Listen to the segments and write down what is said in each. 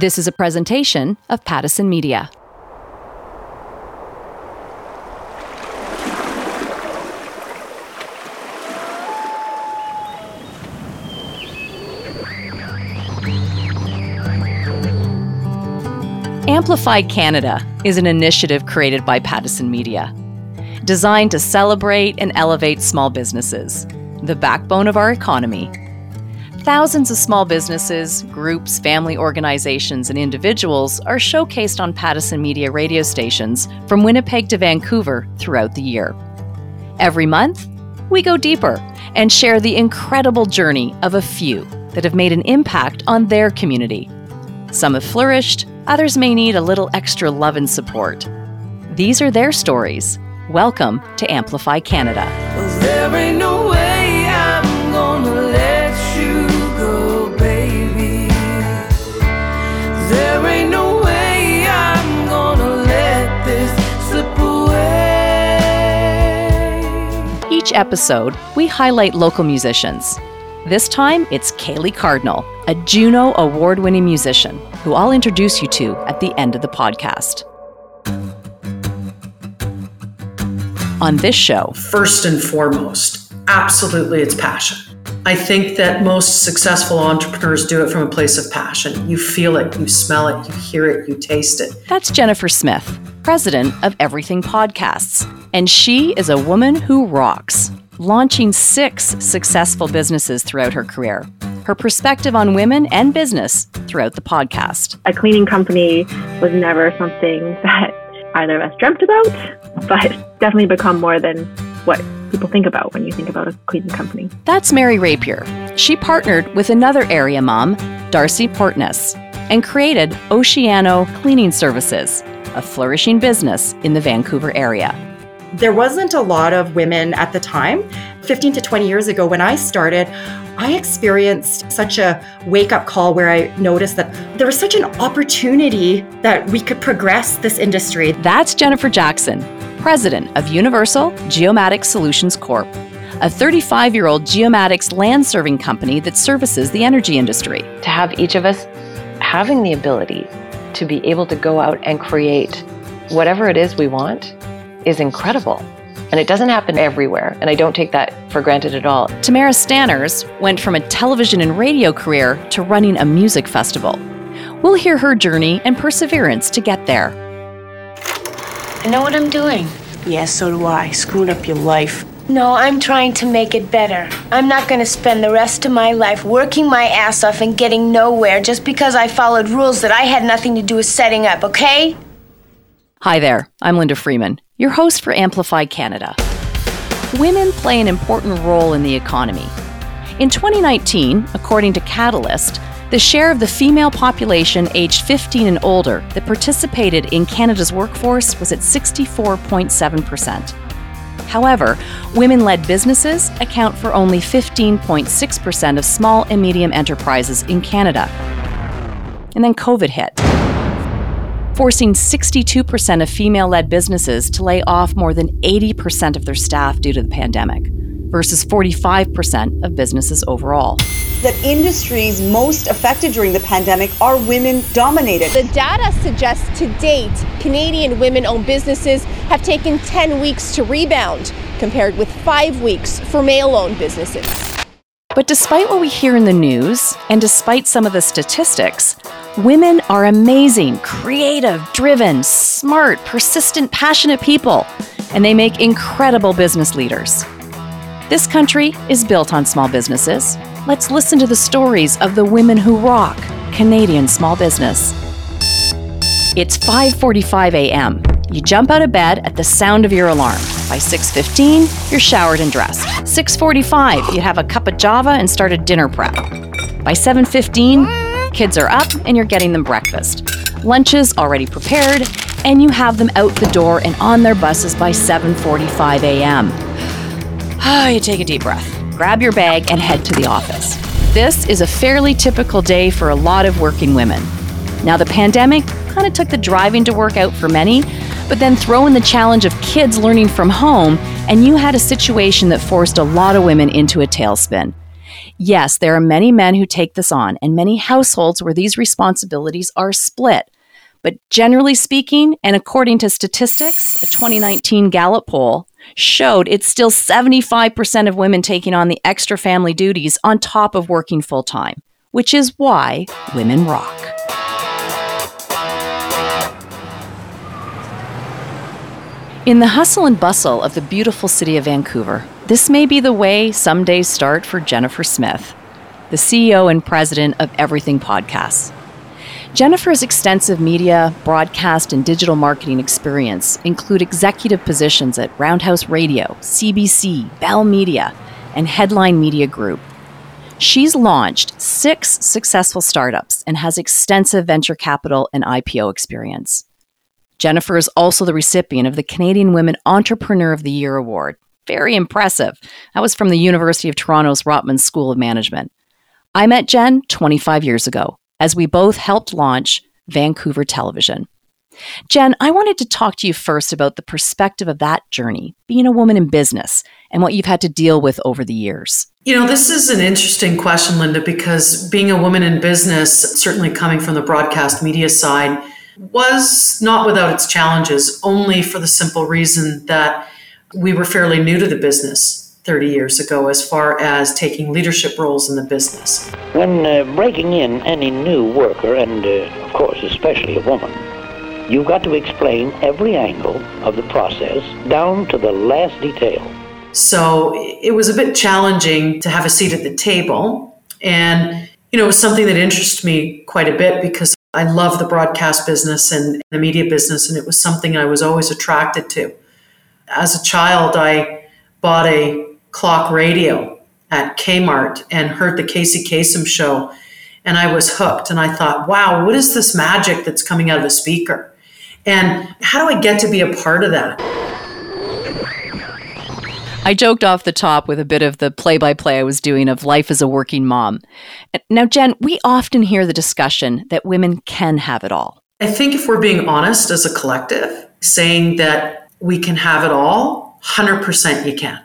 This is a presentation of Pattison Media. Amplify Canada is an initiative created by Pattison Media, designed to celebrate and elevate small businesses, the backbone of our economy. Thousands of small businesses, groups, family organizations, and individuals are showcased on Pattison Media radio stations from Winnipeg to Vancouver throughout the year. Every month, we go deeper and share the incredible journey of a few that have made an impact on their community. Some have flourished, others may need a little extra love and support. These are their stories. Welcome to Amplify Canada. There ain't no way I'm gonna let you go, baby. There ain't no way I'm gonna let this slip away. Each episode, we highlight local musicians. This time, it's Kaylee Cardinal, a Juno Award-winning musician, who I'll introduce you to at the end of the podcast. On this show, first and foremost, absolutely it's passion. I think that most successful entrepreneurs do it from a place of passion. You feel it, you smell it, you hear it, you taste it. That's Jennifer Smith, president of Everything Podcasts, and she is a woman who rocks, launching 6 successful businesses throughout her career. Her perspective on women and business throughout the podcast. A cleaning company was never something that either of us dreamt about, but definitely become more than what people think about when you think about a cleaning company. That's Mary Rapier. She partnered with another area mom, Darcy Portness, and created Oceano Cleaning Services, a flourishing business in the Vancouver area. There wasn't a lot of women at the time. 15 to 20 years ago when I started, I experienced such a wake-up call where I noticed that there was such an opportunity that we could progress this industry. That's Jennifer Jackson, president of Universal Geomatics Solutions Corp., a 35-year-old geomatics land-serving company that services the energy industry. To have each of us having the ability to be able to go out and create whatever it is we want is incredible. And it doesn't happen everywhere, and I don't take that for granted at all. Tamara Stanners went from a television and radio career to running a music festival. We'll hear her journey and perseverance to get there. I know what I'm doing. Yeah, so do I. Screwing up your life. No, I'm trying to make it better. I'm not going to spend the rest of my life working my ass off and getting nowhere just because I followed rules that I had nothing to do with setting up, okay? Hi there, I'm Linda Freeman, your host for Amplify Canada. Women play an important role in the economy. In 2019, according to Catalyst, the share of the female population aged 15 and older that participated in Canada's workforce was at 64.7%. However, women-led businesses account for only 15.6% of small and medium enterprises in Canada. And then COVID hit, forcing 62% of female-led businesses to lay off more than 80% of their staff due to the pandemic, versus 45% of businesses overall. The industries most affected during the pandemic are women-dominated. The data suggests to date, Canadian women-owned businesses have taken 10 weeks to rebound, compared with 5 weeks for male-owned businesses. But despite what we hear in the news, and despite some of the statistics, women are amazing, creative, driven, smart, persistent, passionate people, and they make incredible business leaders. This country is built on small businesses. Let's listen to the stories of the women who rock Canadian small business. It's 5:45 a.m. You jump out of bed at the sound of your alarm. By 6:15, you're showered and dressed. 6:45, you have a cup of java and start a dinner prep. By 7:15, kids are up and you're getting them breakfast. Lunches already prepared, and you have them out the door and on their buses by 7:45 a.m. You take a deep breath, grab your bag, and head to the office. This is a fairly typical day for a lot of working women. Now, the pandemic kind of took the driving to work out for many, but then throw in the challenge of kids learning from home, and you had a situation that forced a lot of women into a tailspin. Yes, there are many men who take this on and many households where these responsibilities are split. But generally speaking, and according to statistics, a 2019 Gallup poll showed it's still 75% of women taking on the extra family duties on top of working full-time, which is why women rock. In the hustle and bustle of the beautiful city of Vancouver, this may be the way some days start for Jennifer Smith, the CEO and president of Everything Podcasts. Jennifer's extensive media, broadcast, and digital marketing experience include executive positions at Roundhouse Radio, CBC, Bell Media, and Headline Media Group. She's launched 6 successful startups and has extensive venture capital and IPO experience. Jennifer is also the recipient of the Canadian Women Entrepreneur of the Year Award. Very impressive. That was from the University of Toronto's Rotman School of Management. I met Jen 25 years ago, as we both helped launch Vancouver Television. Jen, I wanted to talk to you first about the perspective of that journey, being a woman in business, and what you've had to deal with over the years. You know, this is an interesting question, Linda, because being a woman in business, certainly coming from the broadcast media side, was not without its challenges, only for the simple reason that we were fairly new to the business 30 years ago as far as taking leadership roles in the business. When breaking in any new worker, and of course especially a woman, you've got to explain every angle of the process down to the last detail. So it was a bit challenging to have a seat at the table, and you know, it was something that interested me quite a bit because I love the broadcast business and the media business, and it was something I was always attracted to. As a child, I bought a clock radio at Kmart and heard the Casey Kasem show, and I was hooked, and I thought, wow, what is this magic that's coming out of the speaker, and how do I get to be a part of that? I joked off the top with a bit of the play-by-play I was doing of life as a working mom. Now, Jen, we often hear the discussion that women can have it all. I think if we're being honest as a collective, saying that we can have it all, 100% you can.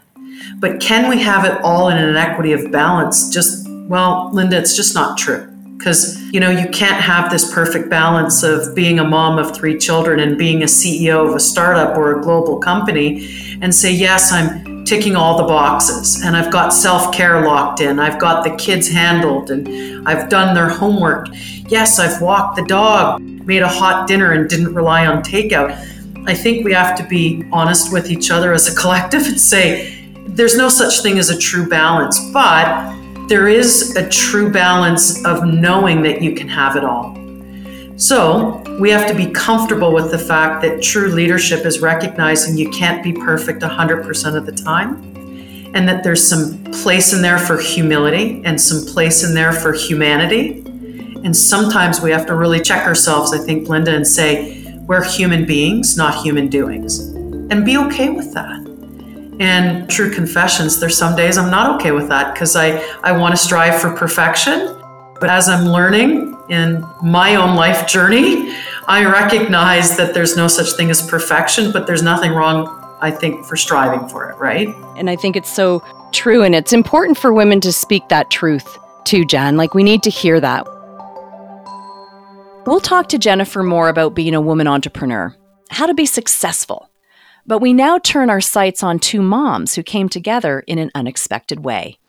But can we have it all in an equity of balance? Just, well, Linda, it's just not true. Because, you know, you can't have this perfect balance of being a mom of 3 children and being a CEO of a startup or a global company and say, yes, I'm ticking all the boxes and I've got self-care locked in. I've got the kids handled and I've done their homework. Yes, I've walked the dog, made a hot dinner and didn't rely on takeout. I think we have to be honest with each other as a collective and say, there's no such thing as a true balance, but there is a true balance of knowing that you can have it all. So we have to be comfortable with the fact that true leadership is recognizing you can't be perfect 100% of the time, and that there's some place in there for humility and some place in there for humanity. And sometimes we have to really check ourselves, I think, Linda, and say, we're human beings, not human doings, and be okay with that. And true confessions, there's some days I'm not okay with that because I want to strive for perfection. But as I'm learning in my own life journey, I recognize that there's no such thing as perfection, but there's nothing wrong, I think, for striving for it, right? And I think it's so true, and it's important for women to speak that truth too, Jen. Like, we need to hear that. We'll talk to Jennifer more about being a woman entrepreneur, how to be successful. But we now turn our sights on 2 moms who came together in an unexpected way.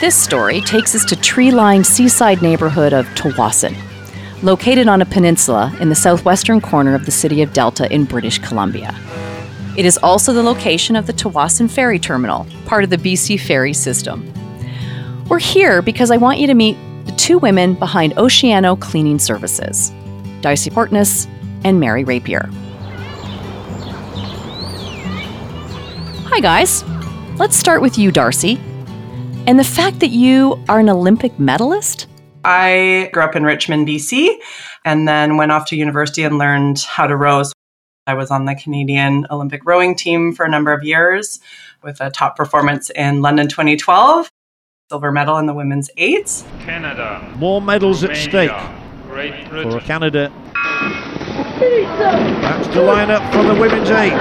This story takes us to tree-lined seaside neighborhood of Tsawwassen, located on a peninsula in the southwestern corner of the city of Delta in British Columbia. It is also the location of the Tsawwassen Ferry Terminal, part of the BC Ferry System. We're here because I want you to meet the 2 women behind Oceano Cleaning Services, Darcy Portness and Mary Rapier. Hi guys, let's start with you, Darcy, and the fact that you are an Olympic medalist? I grew up in Richmond, BC, and then went off to university and learned how to row. So I was on the Canadian Olympic rowing team for a number of years with a top performance in London 2012, silver medal in the women's 8s. Canada. More medals at stake for Canada. That's the lineup for the women's 8.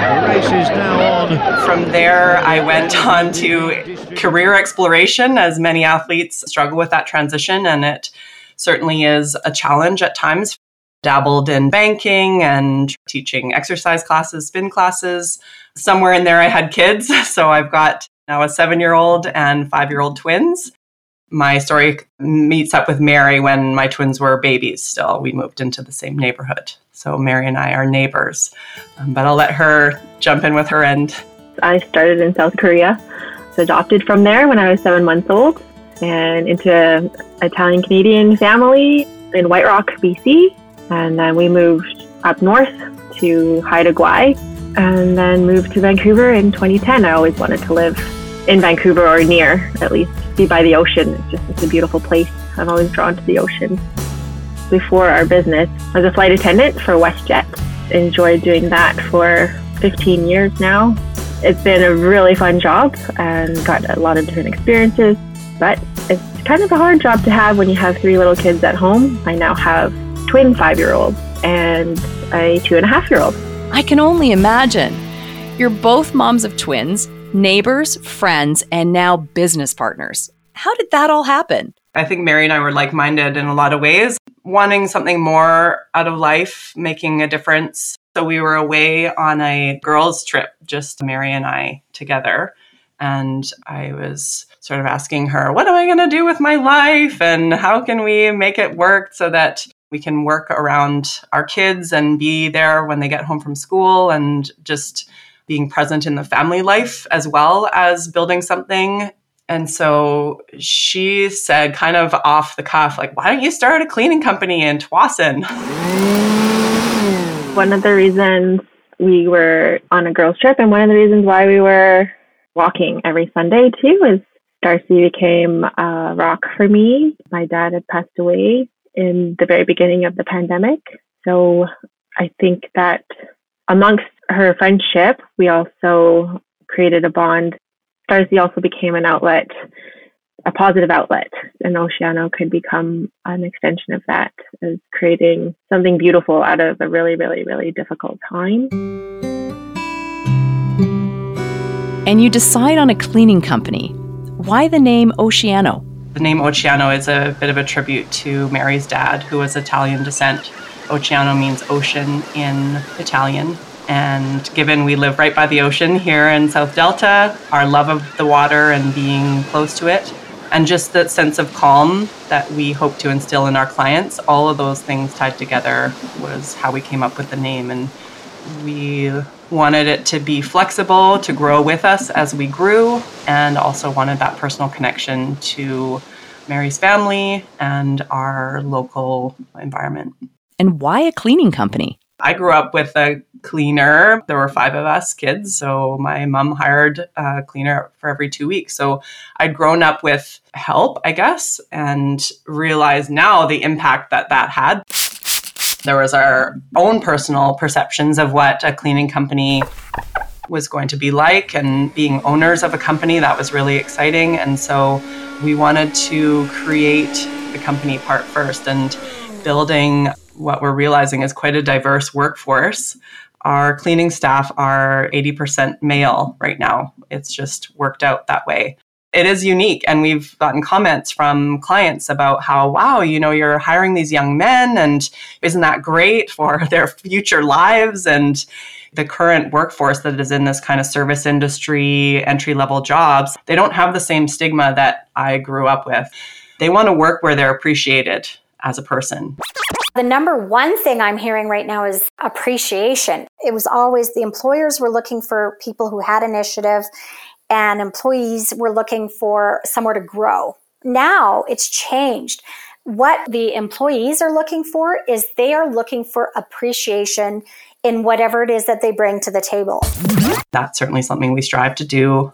The race is now on. From there, I went on to career exploration, as many athletes struggle with that transition, and it certainly is a challenge at times. Dabbled in banking and teaching exercise classes, spin classes. Somewhere in there, I had kids, so I've got now a 7-year-old and 5-year-old twins. My story meets up with Mary when my twins were babies still. We moved into the same neighborhood. So Mary and I are neighbors, but I'll let her jump in with her end. I started in South Korea, so adopted from there when I was 7 months old, and into an Italian-Canadian family in White Rock, BC. And then we moved up north to Haida Gwaii and then moved to Vancouver in 2010. I always wanted to live in Vancouver or near, at least, be by the ocean. It's a beautiful place. I'm always drawn to the ocean. Before our business, I was a flight attendant for WestJet. Enjoyed doing that for 15 years now. It's been a really fun job and got a lot of different experiences, but it's kind of a hard job to have when you have 3 little kids at home. I now have twin 5-year-old and a 2.5-year-old. I can only imagine. You're both moms of twins, neighbors, friends, and now business partners. How did that all happen? I think Mary and I were like-minded in a lot of ways, wanting something more out of life, making a difference. So we were away on a girls' trip, just Mary and I together. And I was sort of asking her, what am I going to do with my life? And how can we make it work so that we can work around our kids and be there when they get home from school, and just being present in the family life as well as building something. And so she said, kind of off the cuff, like, why don't you start a cleaning company in Tsawwassen? One of the reasons we were on a girls' trip, and one of the reasons why we were walking every Sunday too, is Darcy became a rock for me. My dad had passed away in the very beginning of the pandemic. So I think that amongst her friendship, we also created a bond. Darcy also became an outlet, a positive outlet, and Oceano could become an extension of that, as creating something beautiful out of a really, really, really difficult time. And you decide on a cleaning company. Why the name Oceano? The name Oceano is a bit of a tribute to Mary's dad, who was Italian descent. Oceano means ocean in Italian. And given we live right by the ocean here in South Delta, our love of the water and being close to it, and just that sense of calm that we hope to instill in our clients, all of those things tied together was how we came up with the name. And we wanted it to be flexible, to grow with us as we grew, and also wanted that personal connection to Mary's family and our local environment. And why a cleaning company? I grew up with a cleaner. There were 5 of us kids, so my mom hired a cleaner for every 2 weeks. So I'd grown up with help, I guess, and realized now the impact that that had. There was our own personal perceptions of what a cleaning company was going to be like, and being owners of a company, that was really exciting. And so we wanted to create the company part first, and building what we're realizing is quite a diverse workforce. Our cleaning staff are 80% male right now. It's just worked out that way. It is unique, and we've gotten comments from clients about how, wow, you know, you're hiring these young men, and isn't that great for their future lives? And the current workforce that is in this kind of service industry, entry-level jobs, they don't have the same stigma that I grew up with. They want to work where they're appreciated as a person. The number one thing I'm hearing right now is appreciation. It was always the employers were looking for people who had initiative, and employees were looking for somewhere to grow. Now it's changed. What the employees are looking for is they are looking for appreciation in whatever it is that they bring to the table. That's certainly something we strive to do.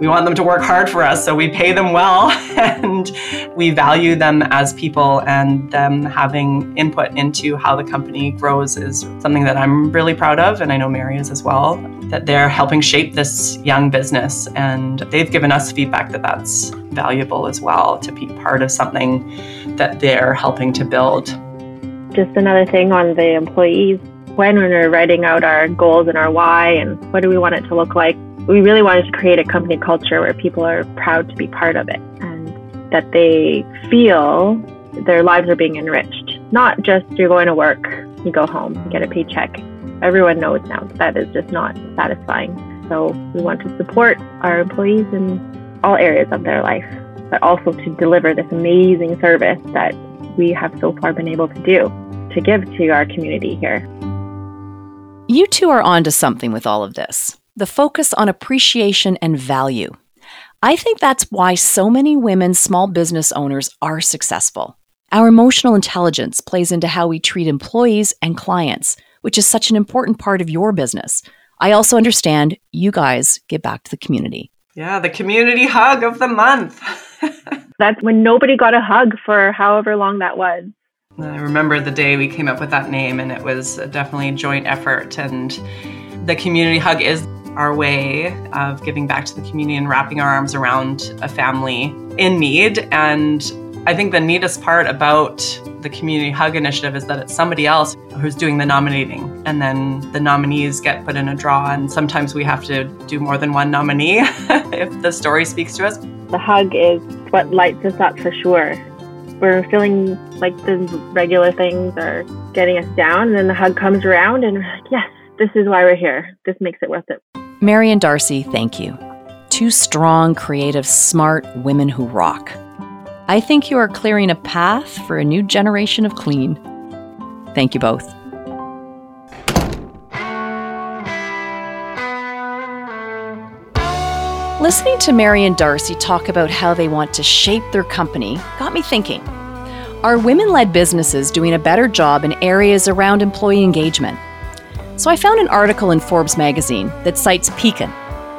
We want them to work hard for us, so we pay them well, and we value them as people, and them having input into how the company grows is something that I'm really proud of, and I know Mary is as well, that they're helping shape this young business, and they've given us feedback that that's valuable as well, to be part of something that they're helping to build. Just another thing on the employees. when we were writing out our goals and our why and what do we want it to look like, we really wanted to create a company culture where people are proud to be part of it and that they feel their lives are being enriched. Not just you're going to work, you go home, you get a paycheck. Everyone knows now that is just not satisfying. So we want to support our employees in all areas of their life, but also to deliver this amazing service that we have so far been able to do, to give to our community here. You two are onto something with all of this, the focus on appreciation and value. I think that's why so many women small business owners are successful. Our emotional intelligence plays into how we treat employees and clients, which is such an important part of your business. I also understand you guys give back to the community. Yeah, the community hug of the month. That's when nobody got a hug for however long that was. I remember the day we came up with that name, and it was definitely a joint effort. And the community hug is our way of giving back to the community and wrapping our arms around a family in need. And I think the neatest part about the Community Hug Initiative is that it's somebody else who's doing the nominating, and then the nominees get put in a draw, and sometimes we have to do more than one nominee if the story speaks to us. The hug is what lights us up for sure. We're feeling like the regular things are getting us down, and then the hug comes around and we're like, yes, this is why we're here. This makes it worth it. Mary and Darcy, thank you. Two strong, creative, smart women who rock. I think you are clearing a path for a new generation of clean. Thank you both. Listening to Mary and Darcy talk about how they want to shape their company got me thinking. Are women-led businesses doing a better job in areas around employee engagement? So I found an article in Forbes magazine that cites Pekin,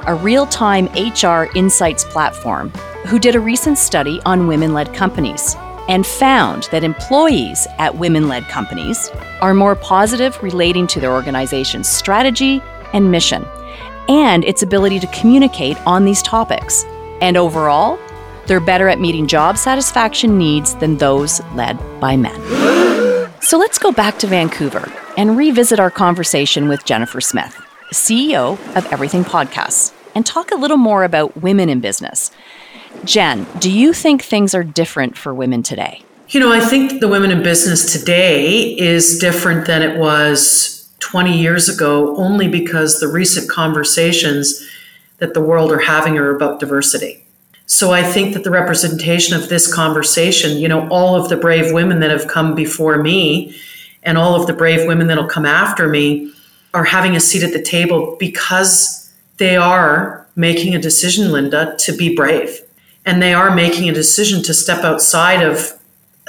a real-time HR insights platform, who did a recent study on women-led companies and found that employees at women-led companies are more positive relating to their organization's strategy and mission and its ability to communicate on these topics. And overall, they're better at meeting job satisfaction needs than those led by men. So let's go back to Vancouver and revisit our conversation with Jennifer Smith, CEO of Everything Podcasts, and talk a little more about women in business. Jen, do you think things are different for women today? You know, I think the women in business today is different than it was 20 years ago, only because the recent conversations that the world are having are about diversity. So I think that the representation of this conversation, you know, all of the brave women that have come before me and all of the brave women that will come after me are having a seat at the table because they are making a decision, Linda, to be brave. And they are making a decision to step outside of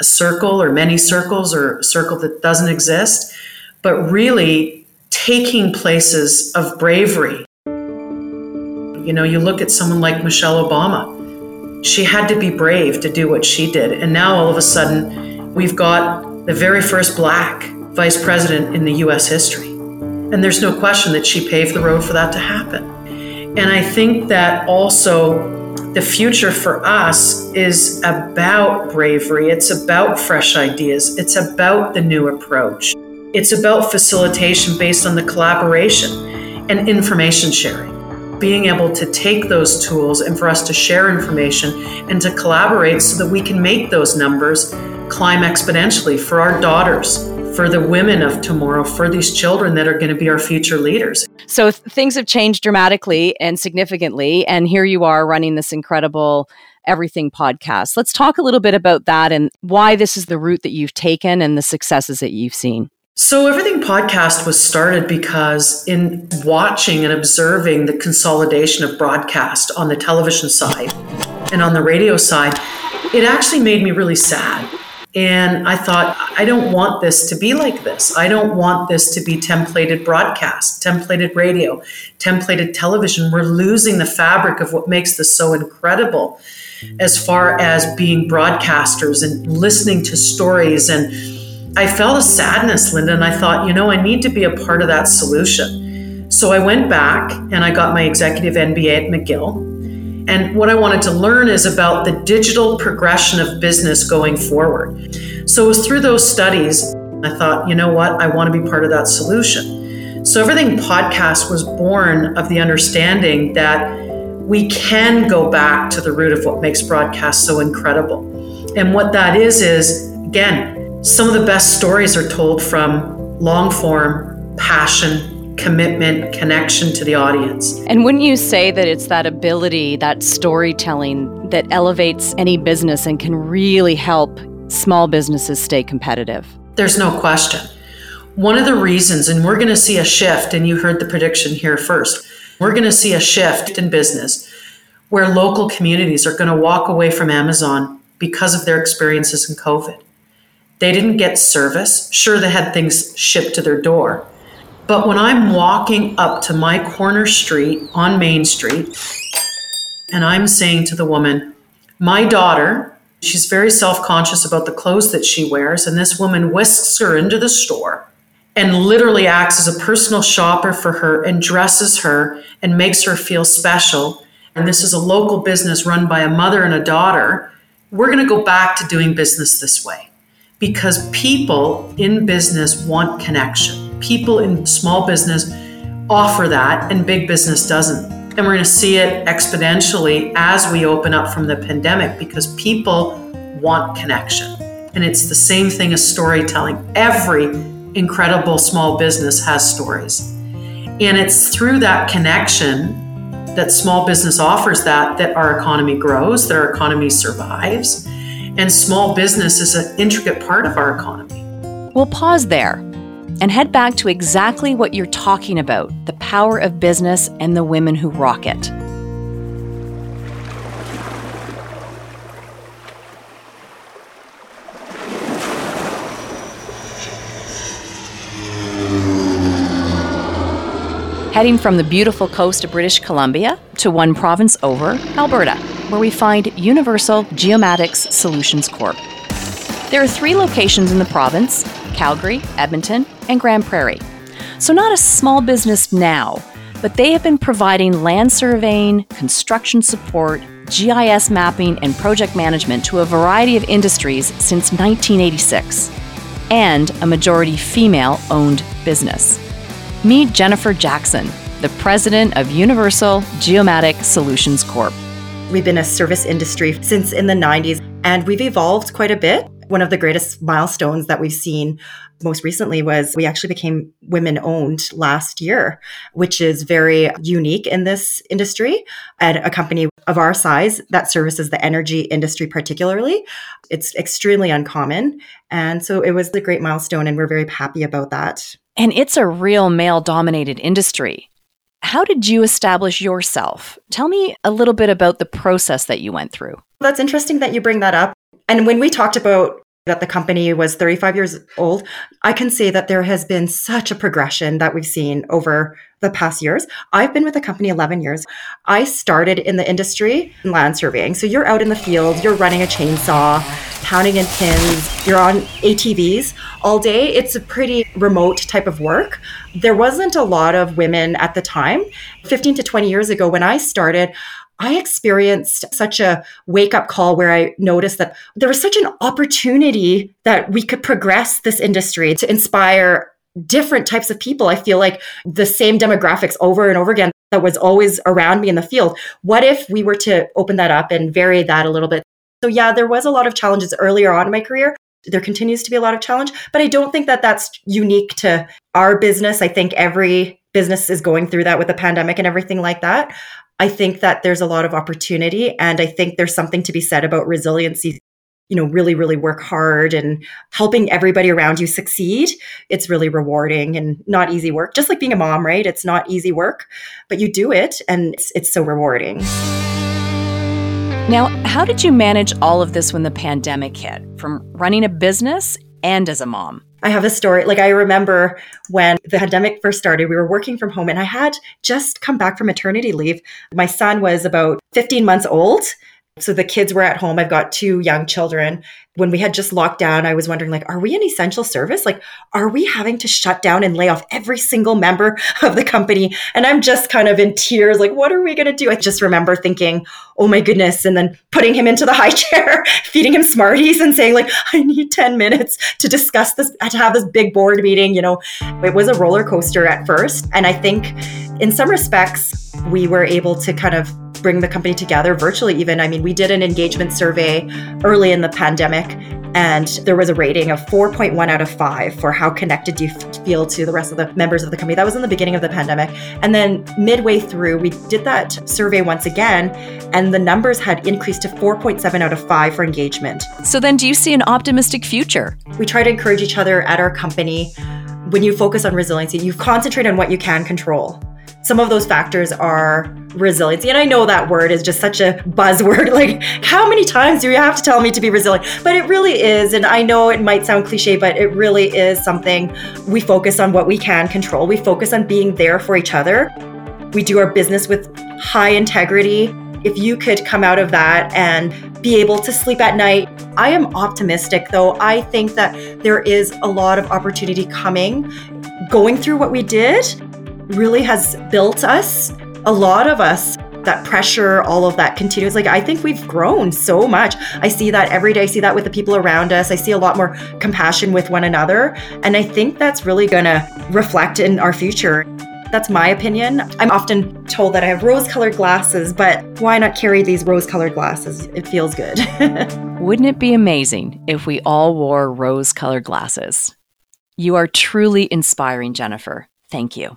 a circle or many circles or a circle that doesn't exist, but really taking places of bravery. You know, you look at someone like Michelle Obama. She had to be brave to do what she did. And now all of a sudden, we've got the very first Black vice president in the U.S. history. And there's no question that she paved the road for that to happen. And I think that also, the future for us is about bravery. It's about fresh ideas. It's about the new approach. It's about facilitation based on the collaboration and information sharing. Being able to take those tools and for us to share information and to collaborate so that we can make those numbers climb exponentially for our daughters, for the women of tomorrow, for these children that are going to be our future leaders. So things have changed dramatically and significantly, and here you are running this incredible Everything Podcast. Let's talk a little bit about that and why this is the route that you've taken and the successes that you've seen. So Everything Podcast was started because in watching and observing the consolidation of broadcast on the television side and on the radio side, it actually made me really sad. And I thought, I don't want this to be like this. I don't want this to be templated broadcast, templated radio, templated television. We're losing the fabric of what makes this so incredible as far as being broadcasters and listening to stories. And I felt a sadness, Linda, and I thought, you know, I need to be a part of that solution. So I went back and I got my executive MBA at McGill. And what I wanted to learn is about the digital progression of business going forward. So it was through those studies I thought, you know what, I want to be part of that solution. So Everything Podcast was born of the understanding that we can go back to the root of what makes broadcast so incredible. And what that is, again, some of the best stories are told from long form, passion, commitment, connection to the audience. And wouldn't you say that it's that ability, that storytelling, that elevates any business and can really help small businesses stay competitive? There's no question. One of the reasons, and we're going to see a shift, and you heard the prediction here first, we're going to see a shift in business where local communities are going to walk away from Amazon because of their experiences in COVID. They didn't get service. Sure, they had things shipped to their door. But when I'm walking up to my corner street on Main Street, and I'm saying to the woman, my daughter, she's very self-conscious about the clothes that she wears, and this woman whisks her into the store and literally acts as a personal shopper for her and dresses her and makes her feel special. And this is a local business run by a mother and a daughter. We're going to go back to doing business this way because people in business want connection. People in small business offer that and big business doesn't. And we're going to see it exponentially as we open up from the pandemic because people want connection. And it's the same thing as storytelling. Every incredible small business has stories. And it's through that connection that small business offers that our economy grows, that our economy survives. And small business is an intricate part of our economy. We'll pause there and head back to exactly what you're talking about, the power of business and the women who rock it. Heading from the beautiful coast of British Columbia to one province over, Alberta, where we find Universal Geomatics Solutions Corp. There are 3 locations in the province, Calgary, Edmonton, and Grand Prairie. So not a small business now, but they have been providing land surveying, construction support, GIS mapping, and project management to a variety of industries since 1986, and a majority female-owned business. Meet Jennifer Jackson, the president of Universal Geomatics Solutions Corp. We've been a service industry since in the 90s, and we've evolved quite a bit. One of the greatest milestones that we've seen most recently was we actually became women-owned last year, which is very unique in this industry. At a company of our size that services the energy industry particularly, it's extremely uncommon. And so it was a great milestone, and we're very happy about that. And it's a real male-dominated industry. How did you establish yourself? Tell me a little bit about the process that you went through. That's interesting that you bring that up. And when we talked about that the company was 35 years old, I can say that there has been such a progression that we've seen over the past years. I've been with the company 11 years. I started in the industry in land surveying. So you're out in the field, you're running a chainsaw, pounding in pins, you're on ATVs all day. It's a pretty remote type of work. There wasn't a lot of women at the time. 15 to 20 years ago when I started, I experienced such a wake-up call where I noticed that there was such an opportunity that we could progress this industry to inspire different types of people. I feel like the same demographics over and over again that was always around me in the field. What if we were to open that up and vary that a little bit? So yeah, there was a lot of challenges earlier on in my career. There continues to be a lot of challenge, but I don't think that that's unique to our business. I think every business is going through that with the pandemic and everything like that. I think that there's a lot of opportunity, and I think there's something to be said about resiliency. You know, really, really work hard and helping everybody around you succeed. It's really rewarding and not easy work. Just like being a mom, right? It's not easy work, but you do it and it's so rewarding. Now, how did you manage all of this when the pandemic hit, from running a business and as a mom? I have a story. Like, I remember when the pandemic first started, we were working from home and I had just come back from maternity leave. My son was about 15 months old. So the kids were at home. I've got 2 young children when we had just locked down, I was wondering, like, are we an essential service? Like, are we having to shut down and lay off every single member of the company? And I'm just kind of in tears, like, what are we going to do? I just remember thinking, oh my goodness. And then putting him into the high chair, feeding him Smarties and saying, like, I need 10 minutes to discuss this, to have this big board meeting. You know, it was a roller coaster at first. And I think in some respects, we were able to kind of bring the company together virtually even. I mean, we did an engagement survey early in the pandemic, and there was a rating of 4.1 out of 5 for how connected do you feel to the rest of the members of the company. That was in the beginning of the pandemic. And then midway through, we did that survey once again, and the numbers had increased to 4.7 out of 5 for engagement. So then do you see an optimistic future? We try to encourage each other at our company. When you focus on resiliency, you concentrate on what you can control. Some of those factors are resiliency. And I know that word is just such a buzzword. Like, how many times do you have to tell me to be resilient? But it really is. And I know it might sound cliche, but it really is something. We focus on what we can control. We focus on being there for each other. We do our business with high integrity. If you could come out of that and be able to sleep at night. I am optimistic, though. I think that there is a lot of opportunity coming. Going through what we did really has built us, a lot of us, that pressure, all of that continues. Like, I think we've grown so much. I see that every day. I see that with the people around us. I see a lot more compassion with one another. And I think that's really going to reflect in our future. That's my opinion. I'm often told that I have rose-colored glasses, but why not carry these rose-colored glasses? It feels good. Wouldn't it be amazing if we all wore rose-colored glasses? You are truly inspiring, Jennifer. Thank you.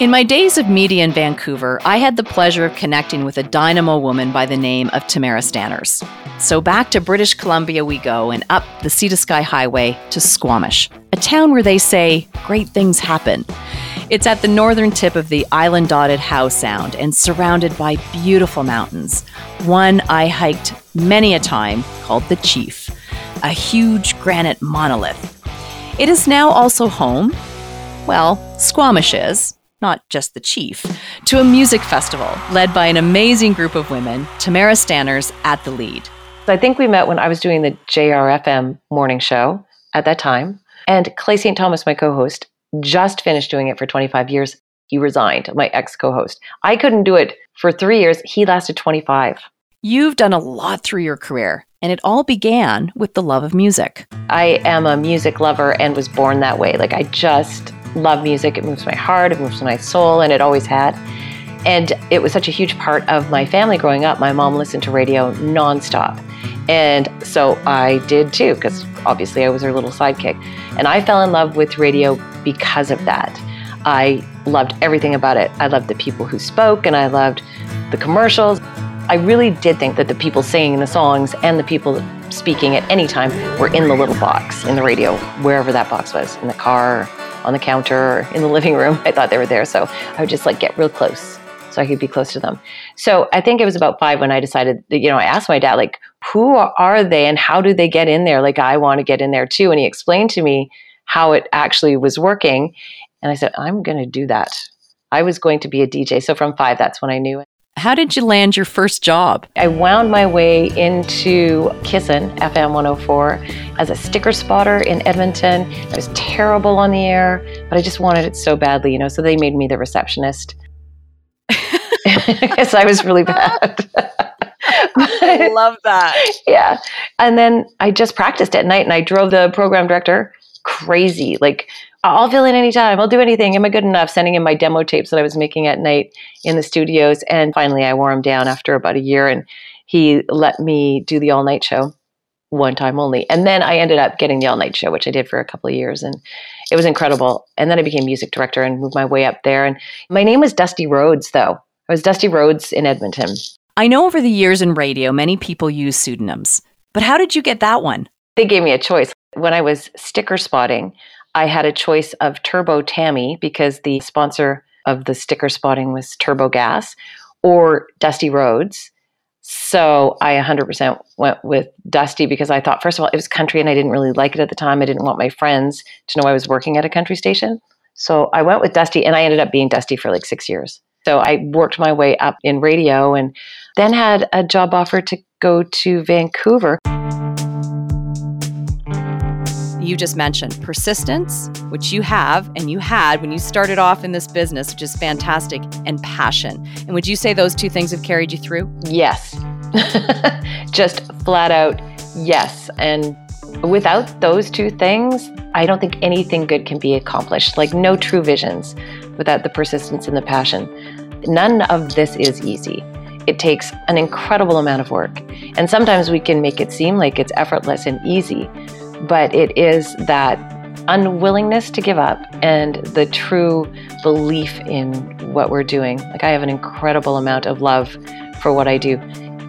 In my days of media in Vancouver, I had the pleasure of connecting with a dynamo woman by the name of Tamara Stanners. So back to British Columbia we go, and up the Sea to Sky Highway to Squamish, a town where they say great things happen. It's at the northern tip of the island-dotted Howe Sound and surrounded by beautiful mountains. One I hiked many a time, called the Chief, a huge granite monolith. It is now also home, well, Squamish is, not just the Chief, to a music festival led by an amazing group of women, Tamara Stanners at the lead. I think we met when I was doing the JRFM morning show at that time, and Clay St. Thomas, my co-host, just finished doing it for 25 years. He resigned, my ex-co-host. I couldn't do it for 3 years. He lasted 25. You've done a lot through your career, and it all began with the love of music. I am a music lover and was born that way. Like, I just love music. It moves my heart, it moves my soul, and it always had. And it was such a huge part of my family growing up. My mom listened to radio nonstop. And so I did too, because obviously I was her little sidekick. And I fell in love with radio because of that. I loved everything about it. I loved the people who spoke, and I loved the commercials. I really did think that the people singing the songs and the people speaking at any time were in the little box in the radio, wherever that box was, in the car, on the counter, in the living room. I thought they were there, so I would just like get real close so I could be close to them. So I think it was about 5 when I decided, you know, I asked my dad, like, who are they and how do they get in there? Like, I want to get in there too. And he explained to me how it actually was working. And I said, I'm going to do that. I was going to be a DJ. So from 5, that's when I knew. How did you land your first job? I wound my way into Kissin' FM 104 as a sticker spotter in Edmonton. I was terrible on the air, but I just wanted it so badly, you know, so they made me the receptionist. Because I was really bad. I love that. Yeah. And then I just practiced at night, and I drove the program director crazy. Like, I'll fill in anytime. I'll do anything. Am I good enough? Sending in my demo tapes that I was making at night in the studios. And finally, I wore him down after about a year, and he let me do the all-night show one time only. And then I ended up getting the all-night show, which I did for a couple of years, and it was incredible. And then I became music director and moved my way up there. And my name was Dusty Rhodes, though. I was Dusty Rhodes in Edmonton. I know over the years in radio, many people use pseudonyms. But how did you get that one? They gave me a choice. When I was sticker spotting, I had a choice of Turbo Tammy, because the sponsor of the sticker spotting was Turbo Gas, or Dusty Rhodes. So I 100% went with Dusty, because I thought, first of all, it was country and I didn't really like it at the time. I didn't want my friends to know I was working at a country station. So I went with Dusty, and I ended up being Dusty for like 6 years. So I worked my way up in radio, and then had a job offer to go to Vancouver. you just mentioned, persistence, which you have and you had when you started off in this business, which is fantastic, and passion. And would you say those two things have carried you through? Yes. Just flat out, yes. And without those two things, I don't think anything good can be accomplished. Like, no true visions without the persistence and the passion. None of this is easy. It takes an incredible amount of work. And sometimes we can make it seem like it's effortless and easy, but it is that unwillingness to give up and the true belief in what we're doing. Like, I have an incredible amount of love for what I do,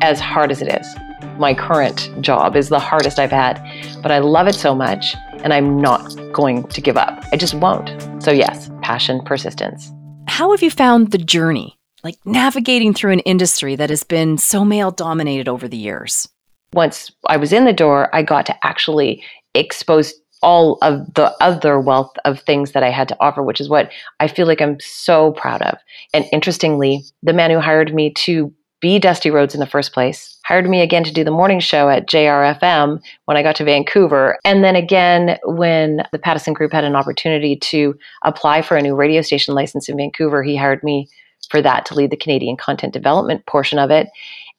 as hard as it is. My current job is the hardest I've had, but I love it so much and I'm not going to give up. I just won't. So yes, passion, persistence. How have you found the journey, like navigating through an industry that has been so male-dominated over the years? Once I was in the door, I got to actually expose all of the other wealth of things that I had to offer, which is what I feel like I'm so proud of. And interestingly, the man who hired me to be Dusty Rhodes in the first place hired me again to do the morning show at JRFM when I got to Vancouver. And then again, when the Pattison Group had an opportunity to apply for a new radio station license in Vancouver, he hired me for that to lead the Canadian content development portion of it.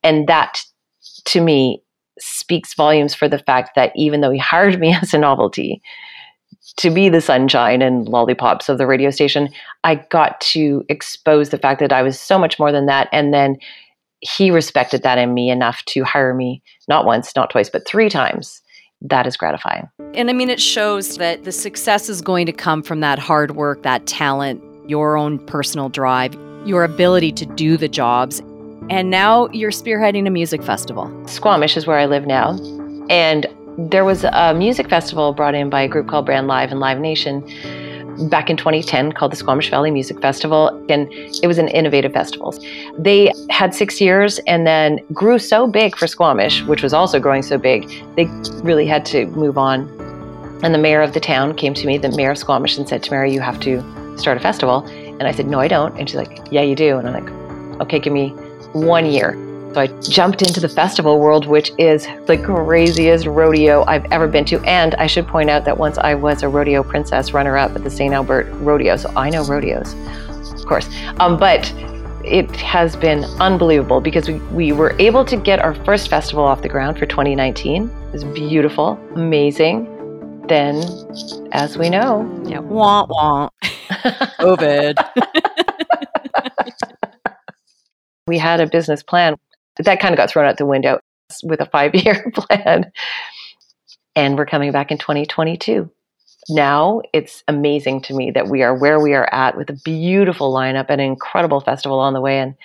And that, to me, speaks volumes for the fact that even though he hired me as a novelty to be the sunshine and lollipops of the radio station, I got to expose the fact that I was so much more than that. And then he respected that in me enough to hire me not once, not twice, but 3 times. That is gratifying. And I mean, it shows that the success is going to come from that hard work, that talent, your own personal drive, your ability to do the jobs. And now you're spearheading a music festival. Squamish is where I live now. And there was a music festival brought in by a group called Brand Live and Live Nation back in 2010 called the Squamish Valley Music Festival. And it was an innovative festival. They had 6 years and then grew so big for Squamish, which was also growing so big, they really had to move on. And the mayor of the town came to me, the mayor of Squamish, and said, "Tamara, you have to start a festival." And I said, "No, I don't." And she's like, "Yeah, you do." And I'm like, "Okay, give me 1 year. So I jumped into the festival world, which is the craziest rodeo I've ever been to. And I should point out that once I was a rodeo princess runner-up at the St. Albert Rodeo. So I know rodeos, of course. But it has been unbelievable because we were able to get our first festival off the ground for 2019. It was beautiful, amazing. Then, as we know... Yeah, wah, wah. COVID. We had a business plan that kind of got thrown out the window with a 5-year plan. And we're coming back in 2022. Now it's amazing to me that we are where we are at with a beautiful lineup and an incredible festival on the way. And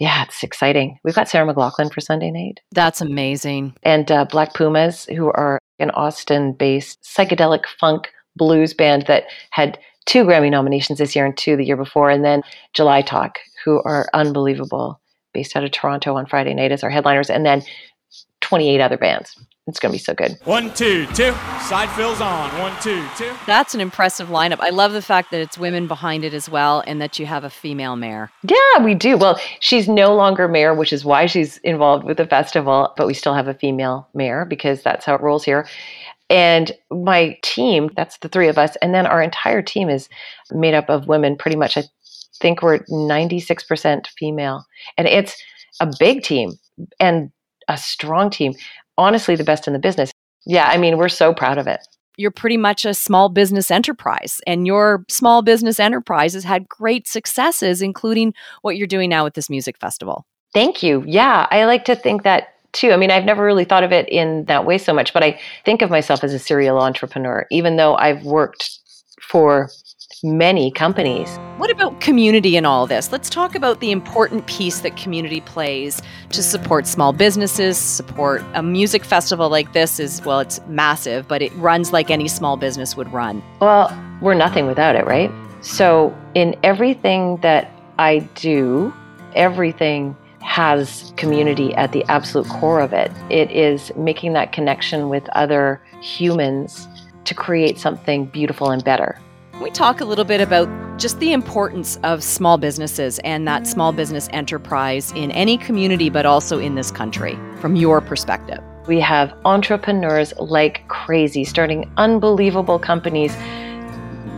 yeah, it's exciting. We've got Sarah McLaughlin for Sunday night. That's amazing. And Black Pumas, who are an Austin-based psychedelic funk blues band that had 2 Grammy nominations this year and 2 the year before. And then July Talk, who are unbelievable, based out of Toronto on Friday night as our headliners, and then 28 other bands. It's going to be so good. 1, 2, 2. Side fills on. 1, 2, 2. That's an impressive lineup. I love the fact that it's women behind it as well and that you have a female mayor. Yeah, we do. Well, she's no longer mayor, which is why she's involved with the festival, but we still have a female mayor because that's how it rolls here. And my team, that's the 3 of us, and then our entire team is made up of women pretty much. I think we're 96% female. And it's a big team and a strong team. Honestly, the best in the business. Yeah, I mean, we're so proud of it. You're pretty much a small business enterprise, and your small business enterprise has had great successes, including what you're doing now with this music festival. Thank you. Yeah, I like to think that too. I mean, I've never really thought of it in that way so much, but I think of myself as a serial entrepreneur, even though I've worked for many companies. What about community in all this? Let's talk about the important piece that community plays to support small businesses, support a music festival like this is, well, it's massive, but it runs like any small business would run. Well, we're nothing without it, right? So in everything that I do, everything has community at the absolute core of it. It is making that connection with other humans to create something beautiful and better. We talk a little bit about just the importance of small businesses and that small business enterprise in any community, but also in this country, from your perspective. We have entrepreneurs like crazy, starting unbelievable companies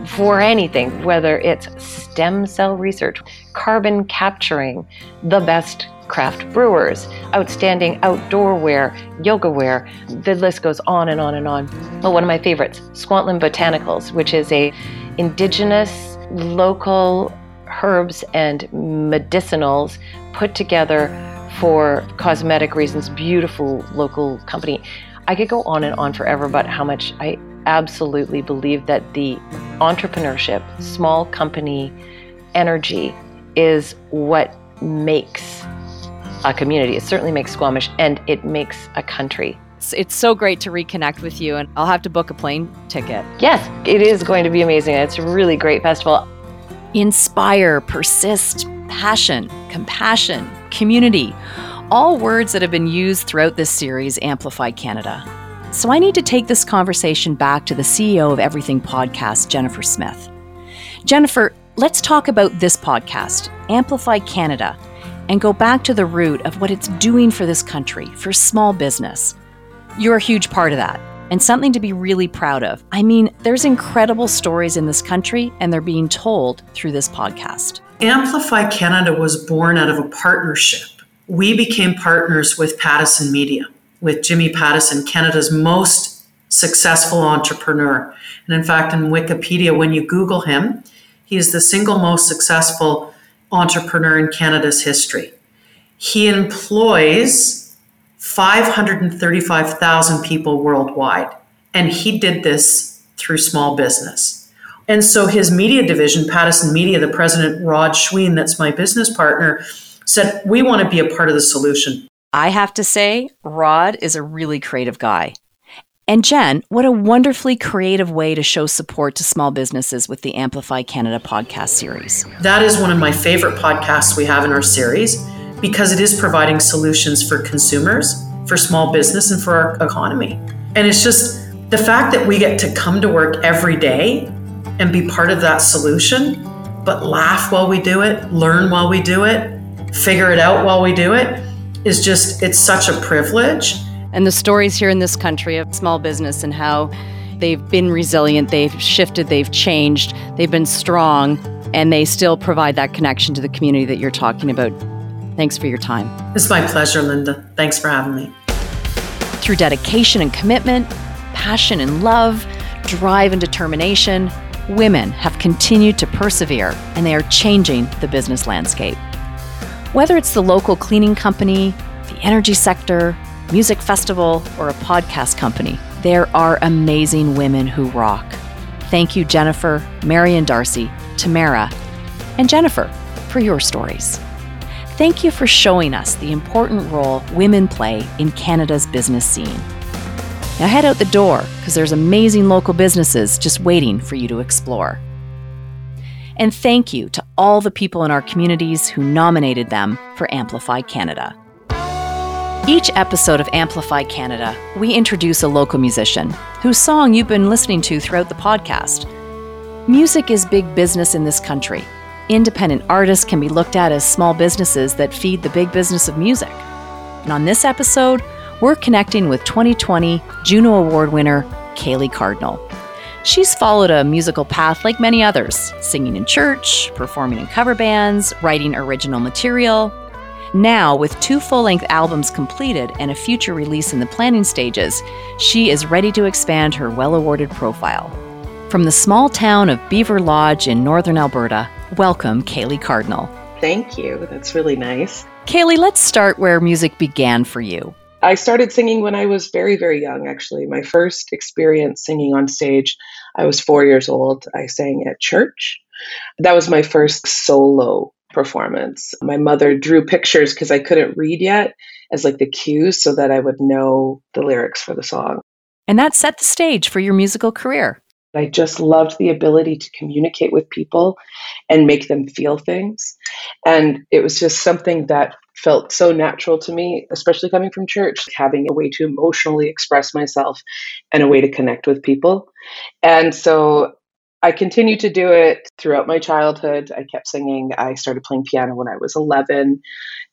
for anything, whether it's stem cell research, carbon capturing, the best craft brewers, outstanding outdoor wear, yoga wear. The list goes on and on and on. But one of my favorites, Squantland Botanicals, which is a indigenous local herbs and medicinals put together for cosmetic reasons, beautiful local company. I could go on and on forever about how much I absolutely believe that the entrepreneurship, small company energy is what makes a community. It certainly makes Squamish, and it makes a country. It's so great to reconnect with you, and I'll have to book a plane ticket. Yes, it is going to be amazing. It's a really great festival. Inspire, persist, passion, compassion, community, all words that have been used throughout this series, Amplify Canada. So I need to take this conversation back to the CEO of Everything Podcasts, Jennifer Smith. Jennifer, let's talk about this podcast, Amplify Canada, and go back to the root of what it's doing for this country, for small business. You're a huge part of that, and something to be really proud of. I mean, there's incredible stories in this country, and they're being told through this podcast. Amplify Canada was born out of a partnership. We became partners with Pattison Media, with Jimmy Pattison, Canada's most successful entrepreneur. And in fact, in Wikipedia, when you Google him, he is the single most successful entrepreneur in Canada's history. He employs 535,000 people worldwide, and he did this through small business. And so his media division, Pattison Media, the president, Rod Schween, that's my business partner, said, we want to be a part of the solution. I have to say, Rod is a really creative guy. And Jen, what a wonderfully creative way to show support to small businesses with the Amplify Canada podcast series. That is one of my favorite podcasts we have in our series, because it is providing solutions for consumers, for small business, and for our economy. And it's just the fact that we get to come to work every day and be part of that solution, but laugh while we do it, learn while we do it, figure it out while we do it, is just, it's such a privilege. And the stories here in this country of small business and how they've been resilient, they've shifted, they've changed, they've been strong, and they still provide that connection to the community that you're talking about. Thanks for your time. It's my pleasure, Linda. Thanks for having me. Through dedication and commitment, passion and love, drive and determination, women have continued to persevere, and they are changing the business landscape. Whether it's the local cleaning company, the energy sector, music festival, or a podcast company, there are amazing women who rock. Thank you, Jennifer, Mary and Darcy, Tamara, and Jennifer, for your stories. Thank you for showing us the important role women play in Canada's business scene. Now head out the door, because there's amazing local businesses just waiting for you to explore. And thank you to all the people in our communities who nominated them for Amplify Canada. Each episode of Amplify Canada, we introduce a local musician whose song you've been listening to throughout the podcast. Music is big business in this country. Independent artists can be looked at as small businesses that feed the big business of music. And on this episode, we're connecting with 2020 Juno Award winner Kaylee Cardinal. She's followed a musical path like many others, singing in church, performing in cover bands, writing original material. Now, with 2 full-length albums completed and a future release in the planning stages, she is ready to expand her well-awarded profile. From the small town of Beaver Lodge in northern Alberta, welcome Kaylee Cardinal. Thank you. That's really nice. Kaylee, let's start where music began for you. I started singing when I was very, very young, actually. My first experience singing on stage, I was 4 years old. I sang at church. That was my first solo performance. My mother drew pictures, because I couldn't read yet, as like the cues so that I would know the lyrics for the song. And that set the stage for your musical career. I just loved the ability to communicate with people and make them feel things. And it was just something that felt so natural to me, especially coming from church, having a way to emotionally express myself and a way to connect with people. And so I continued to do it throughout my childhood. I kept singing. I started playing piano when I was 11.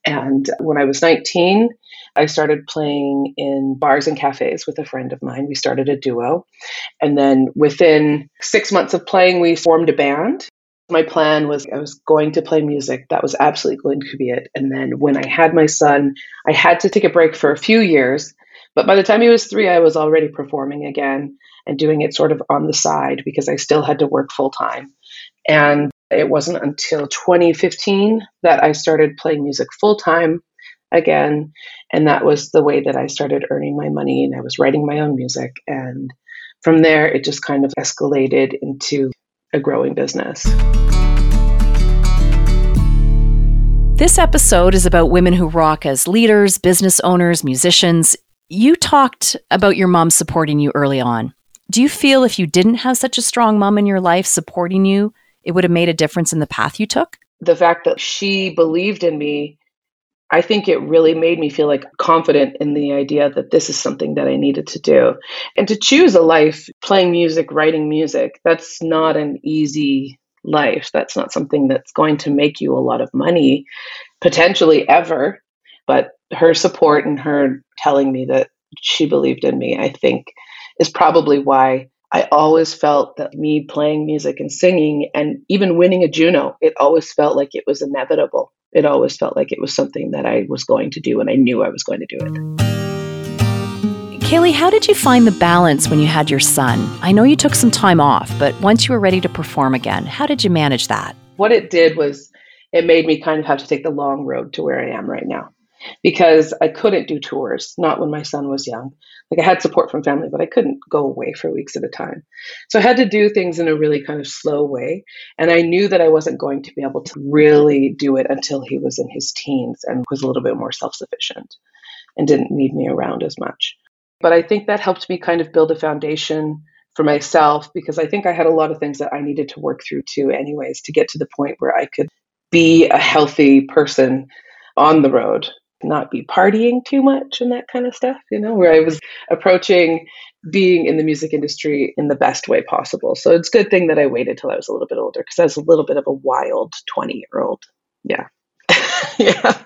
And when I was 19, I started playing in bars and cafes with a friend of mine. We started a duo. And then within 6 months of playing, we formed a band. My plan was I was going to play music. That was absolutely going to be it. And then when I had my son, I had to take a break for a few years. But by the time he was 3, I was already performing again and doing it sort of on the side because I still had to work full time. And it wasn't until 2015 that I started playing music full time again. And that was the way that I started earning my money, and I was writing my own music. And from there, it just kind of escalated into a growing business. This episode is about women who rock as leaders, business owners, musicians. You talked about your mom supporting you early on. Do you feel if you didn't have such a strong mom in your life supporting you, it would have made a difference in the path you took? The fact that she believed in me, I think it really made me feel like confident in the idea that this is something that I needed to do. And to choose a life playing music, writing music, that's not an easy life. That's not something that's going to make you a lot of money, potentially ever. But her support and her telling me that she believed in me, I think, is probably why I always felt that me playing music and singing and even winning a Juno, it always felt like it was inevitable. It always felt like it was something that I was going to do, and I knew I was going to do it. Kaylee, how did you find the balance when you had your son? I know you took some time off, but once you were ready to perform again, how did you manage that? What it did was it made me kind of have to take the long road to where I am right now, because I couldn't do tours, not when my son was young. Like, I had support from family, but I couldn't go away for weeks at a time. So I had to do things in a really kind of slow way. And I knew that I wasn't going to be able to really do it until he was in his teens and was a little bit more self-sufficient and didn't need me around as much. But I think that helped me kind of build a foundation for myself, because I think I had a lot of things that I needed to work through too anyways to get to the point where I could be a healthy person on the road, not be partying too much and that kind of stuff, you know, where I was approaching being in the music industry in the best way possible. So it's a good thing that I waited till I was a little bit older, because I was a little bit of a wild 20-year-old. Yeah. Yeah.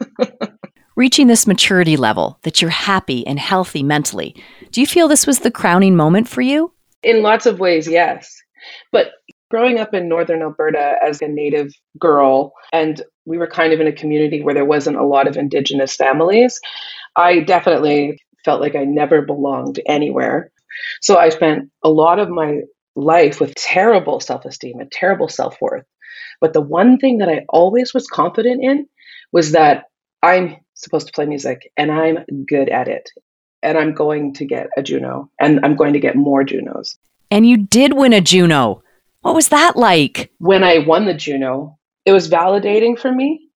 Reaching this maturity level that you're happy and healthy mentally, do you feel this was the crowning moment for you? In lots of ways, yes. But growing up in northern Alberta as a native girl, and we were kind of in a community where there wasn't a lot of Indigenous families, I definitely felt like I never belonged anywhere. So I spent a lot of my life with terrible self-esteem and terrible self-worth. But the one thing that I always was confident in was that I'm supposed to play music and I'm good at it. And I'm going to get a Juno, and I'm going to get more Junos. And you did win a Juno. What was that like? When I won the Juno, it was validating for me,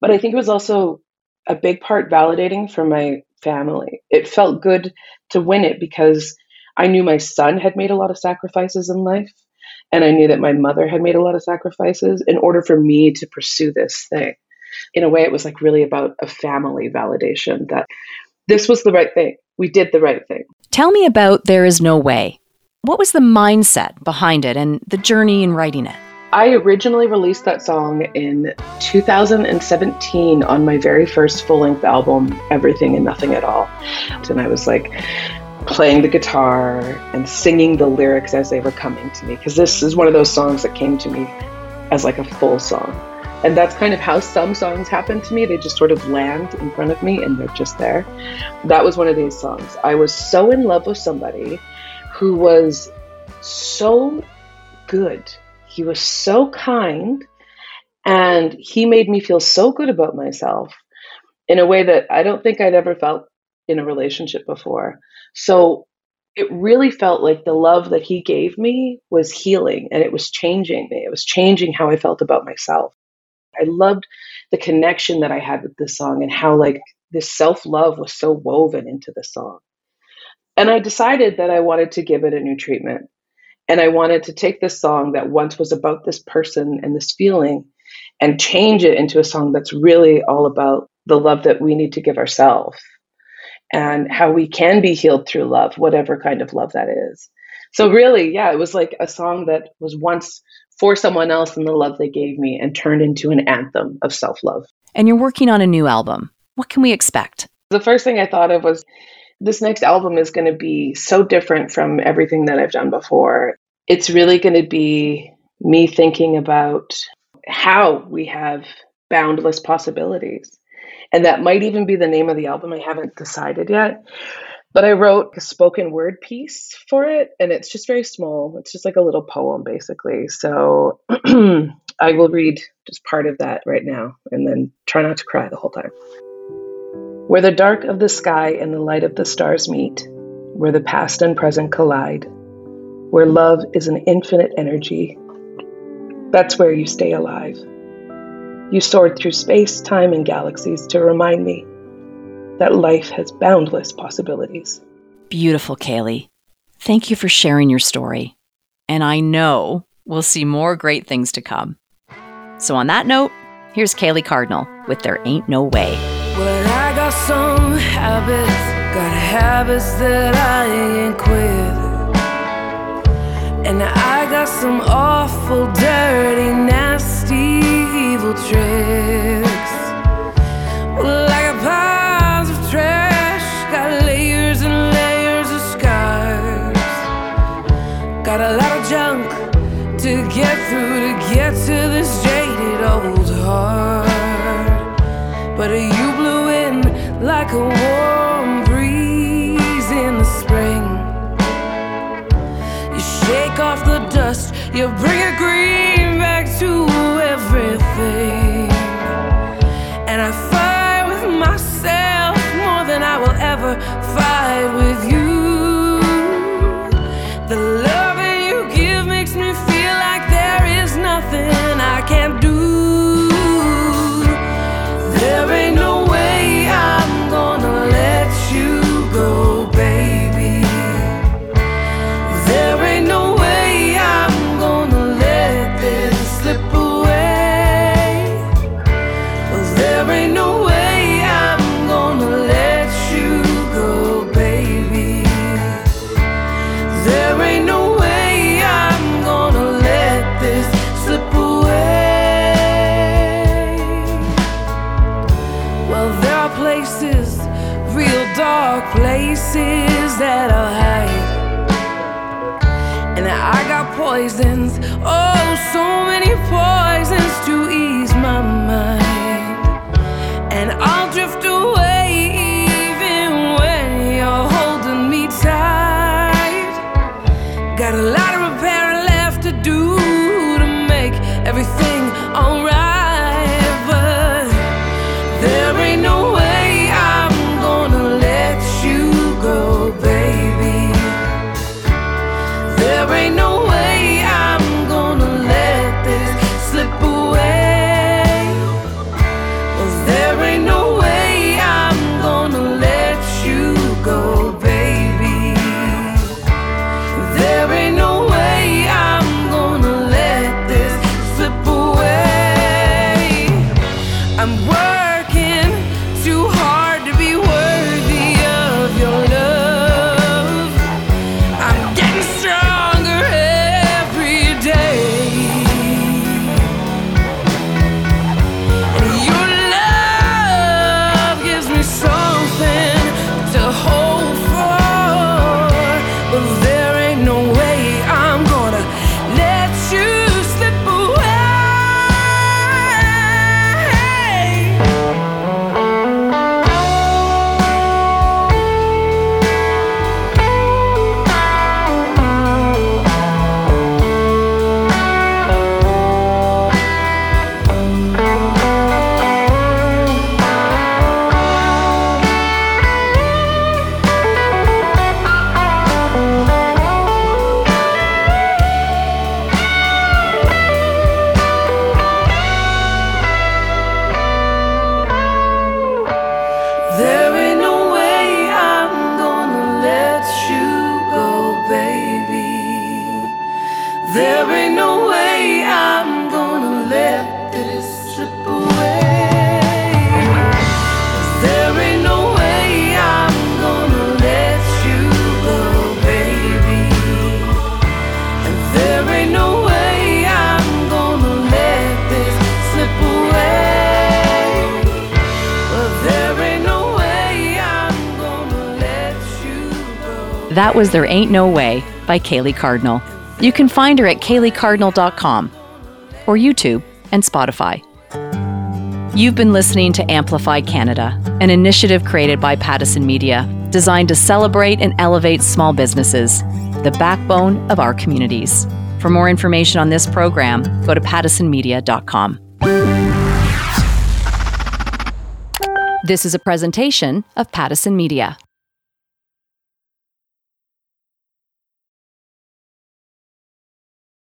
but I think it was also a big part validating for my family. It felt good to win it because I knew my son had made a lot of sacrifices in life, and I knew that my mother had made a lot of sacrifices in order for me to pursue this thing. In a way, it was like really about a family validation that this was the right thing. We did the right thing. Tell me about There Is No Way. What was the mindset behind it and the journey in writing it? I originally released that song in 2017 on my very first full-length album, Everything and Nothing at All. And I was like playing the guitar and singing the lyrics as they were coming to me, because this is one of those songs that came to me as like a full song. And that's kind of how some songs happen to me. They just sort of land in front of me and they're just there. That was one of these songs. I was so in love with somebody who was so good. He was so kind, and he made me feel so good about myself in a way that I don't think I'd ever felt in a relationship before. So it really felt like the love that he gave me was healing, and it was changing me. It was changing how I felt about myself. I loved the connection that I had with this song and how like this self-love was so woven into the song. And I decided that I wanted to give it a new treatment. And I wanted to take this song that once was about this person and this feeling and change it into a song that's really all about the love that we need to give ourselves and how we can be healed through love, whatever kind of love that is. So really, yeah, it was like a song that was once for someone else and the love they gave me and turned into an anthem of self-love. and you're working on a new album. What can we expect? The first thing I thought of was this next album is going to be so different from everything that I've done before. It's really going to be me thinking about how we have boundless possibilities. And that might even be the name of the album. I haven't decided yet. But I wrote a spoken word piece for it, and it's just very small. It's just like a little poem, basically. So I will read just part of that right now, and then try not to cry the whole time. Where the dark of the sky and the light of the stars meet, where the past and present collide, where love is an infinite energy, that's where you stay alive. You soared through space, time, and galaxies to remind me that life has boundless possibilities. Beautiful, Kaylee. Thank you for sharing your story. And I know we'll see more great things to come. So on that note, here's Kaylee Cardinal with There Ain't No Way. Well, I got some habits that I ain't quit. And I got some awful, dirty, nasty, evil tricks. Well, like a piles of trash, got layers and layers of scars. Got a lot of junk to get through to get to this jaded old heart. But you blew in like a warm breeze in the spring. You shake off the dust, you bring a green back to everything. And I fight with myself more than I will ever fight with you. The love that you give makes me feel like there is nothing I can't do. There ain't no way I'm gonna let you go, baby. There ain't no way I'm gonna let this slip away. There ain't no way I'm gonna let you go, baby. There ain't no way I'm gonna let this slip away. Well, there are places, real dark places that I'll hide. And I got poisons, oh, so many poisons to ease my mind. And I'll drift away even when you're holding me tight. Got a lot of repairing left to do to make everything alright. But there ain't no way I'm gonna let you go, baby. There ain't no way I'm gonna let this slip away. No way I'm gonna let this slip away. That was There Ain't No Way by Kaylee Cardinal. You can find her at kayleecardinal.com or YouTube and Spotify. You've been listening to Amplify Canada, an initiative created by Pattison Media, designed to celebrate and elevate small businesses, the backbone of our communities. For more information on this program, go to pattisonmedia.com. This is a presentation of Pattison Media.